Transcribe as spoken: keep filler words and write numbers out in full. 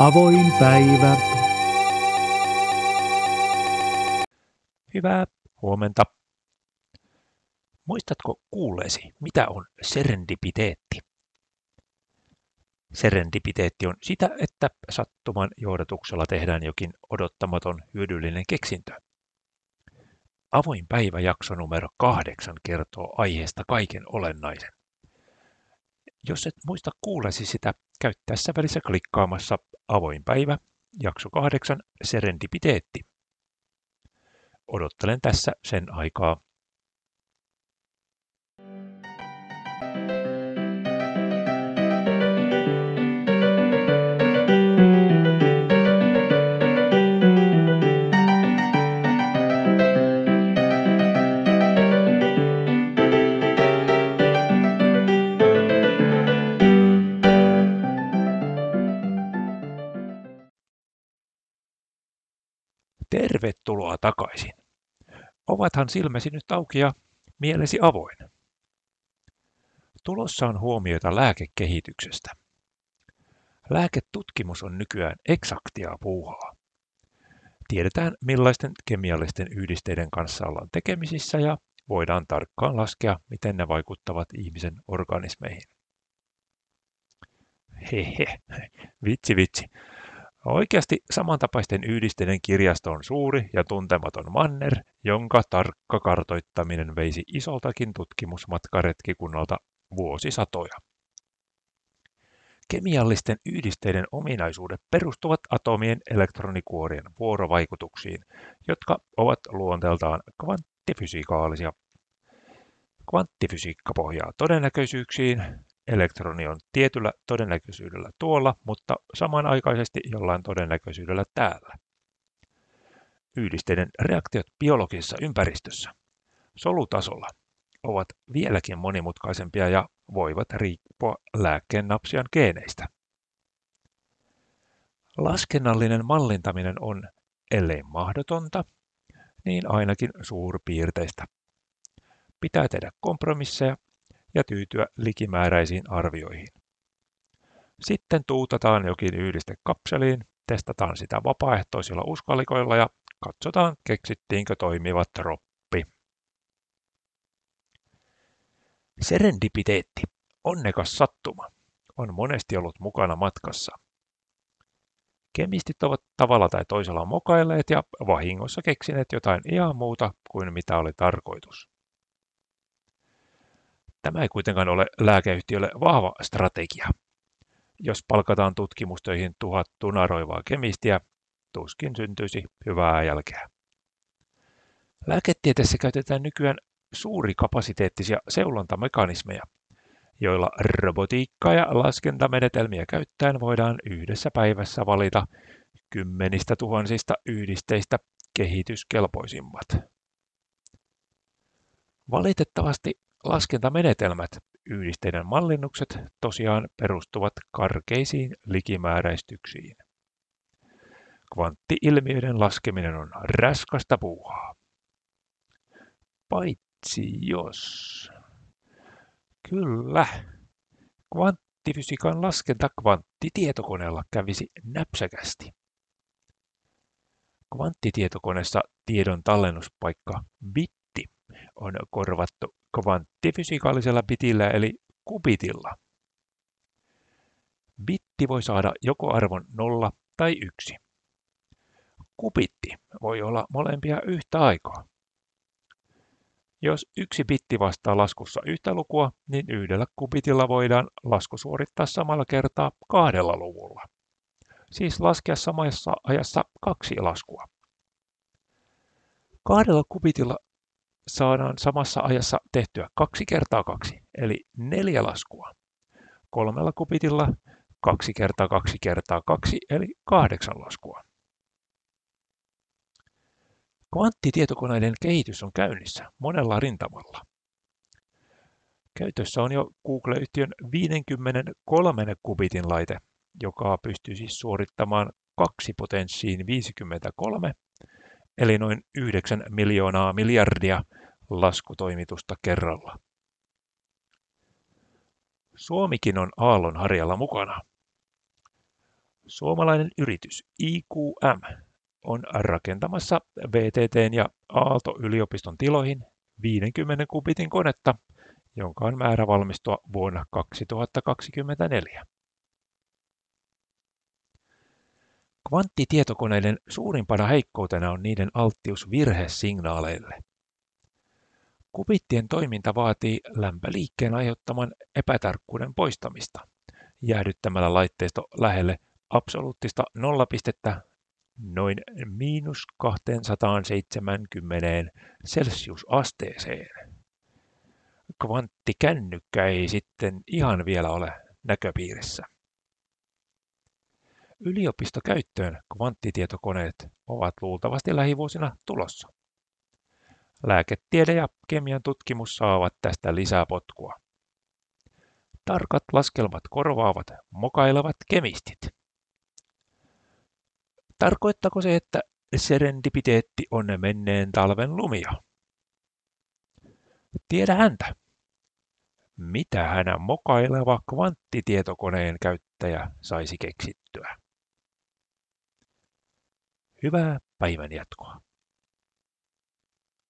Avoin päivä. Hyvää huomenta. Muistatko kuulleesi, mitä on serendipiteetti? Serendipiteetti on sitä, että sattuman johdatuksella tehdään jokin odottamaton hyödyllinen keksintö. Avoin päivä jakso numero kahdeksan kertoo aiheesta kaiken olennaisen. Jos et muista kuulesi sitä, käy tässä välissä klikkaamassa Avoin päivä, jakso kahdeksan, serendipiteetti. Odottelen tässä sen aikaa. Tervetuloa takaisin. Ovathan silmäsi nyt auki ja mielesi avoin. Tulossa on huomioita lääkekehityksestä. Lääketutkimus on nykyään eksaktia puuhaa. Tiedetään, millaisten kemiallisten yhdisteiden kanssa ollaan tekemisissä ja voidaan tarkkaan laskea, miten ne vaikuttavat ihmisen organismeihin. Hehe, vitsi vitsi. Oikeasti samantapaisten yhdisteiden kirjasto on suuri ja tuntematon manner, jonka tarkka kartoittaminen veisi isoltakin tutkimusmatkaretkikunnalta vuosisatoja. Kemiallisten yhdisteiden ominaisuudet perustuvat atomien elektronikuorien vuorovaikutuksiin, jotka ovat luonteeltaan kvanttifysikaalisia. Kvanttifysiikka pohjaa todennäköisyyksiin. Elektroni on tietyllä todennäköisyydellä tuolla, mutta samanaikaisesti jollain todennäköisyydellä täällä. Yhdisteiden reaktiot biologisessa ympäristössä, solutasolla, ovat vieläkin monimutkaisempia ja voivat riippua lääkeennapsijan geeneistä. Laskennallinen mallintaminen on, ellei mahdotonta, niin ainakin suurpiirteistä. Pitää tehdä kompromisseja ja tyytyä likimääräisiin arvioihin. Sitten tuutataan jokin yhdiste kapseliin, testataan sitä vapaaehtoisilla uskallikoilla ja katsotaan, keksittiinkö toimiva troppi. Serendipiteetti, onnekas sattuma, on monesti ollut mukana matkassa. Kemistit ovat tavalla tai toisella mokailleet ja vahingossa keksineet jotain ihan muuta kuin mitä oli tarkoitus. Tämä ei kuitenkaan ole lääkeyhtiölle vahva strategia. Jos palkataan tutkimustöihin tuhat tunaroivaa kemistiä, tuskin syntyisi hyvää jälkeä. Lääketieteessä käytetään nykyään suurikapasiteettisia seulontamekanismeja, joilla robotiikkaa ja laskentamenetelmiä käyttäen voidaan yhdessä päivässä valita kymmenistä tuhansista yhdisteistä kehityskelpoisimmat. Valitettavasti laskentamenetelmät, yhdisteiden mallinnukset, tosiaan perustuvat karkeisiin likimääräistyksiin. Kvanttiilmiöiden laskeminen on raskasta puuhaa. Paitsi jos... Kyllä, kvanttifysiikan laskenta kvanttitietokoneella kävisi näpsäkästi. Kvanttitietokoneessa tiedon tallennuspaikka bitti on korvattu kvanttifysikaalisella bitillä eli kubitilla. Bitti voi saada joko arvon nolla tai yksi. Kubitti voi olla molempia yhtä aikaa. Jos yksi bitti vastaa laskussa yhtä lukua, niin yhdellä kubitilla voidaan lasku suorittaa samalla kertaa kahdella luvulla. Siis laskea samassa ajassa kaksi laskua. Kahdella kubitilla saadaan samassa ajassa tehtyä kaksi kertaa kaksi, eli neljä laskua. Kolmella kubitilla kaksi kertaa kaksi kertaa kaksi, eli kahdeksan laskua. Kvanttitietokoneiden kehitys on käynnissä monella rintamalla. Käytössä on jo Google-yhtiön viisikymmentäkolme kubitin laite, joka pystyy siis suorittamaan kaksi potenssiin viisikymmentäkolme, eli noin yhdeksän miljoonaa miljardia laskutoimitusta kerralla. Suomikin on aallon harjalla mukana. Suomalainen yritys I Q M on rakentamassa V T T:n ja Aalto-yliopiston tiloihin viidenkymmenen kubitin konetta, jonka on määrä valmistua vuonna kaksituhattakaksikymmentäneljä. Kvanttitietokoneiden suurimpana heikkoutena on niiden alttius virhesignaaleille. Kubittien toiminta vaatii lämpöliikkeen aiheuttaman epätarkkuuden poistamista jäähdyttämällä laitteisto lähelle absoluuttista nollapistettä noin miinus kaksisataaseitsemänkymmentä celsiusasteeseen. Kvanttikännykkä ei sitten ihan vielä ole näköpiirissä. Yliopistokäyttöön kvanttitietokoneet ovat luultavasti lähivuosina tulossa. Lääketiede ja kemian tutkimus saavat tästä lisää potkua. Tarkat laskelmat korvaavat mokailevat kemistit. Tarkoittaako se, että serendipiteetti on menneen talven lumia? Tiedä häntä. Mitä hänä mokaileva kvanttitietokoneen käyttäjä saisi keksittyä? Hyvää päivän jatkoa.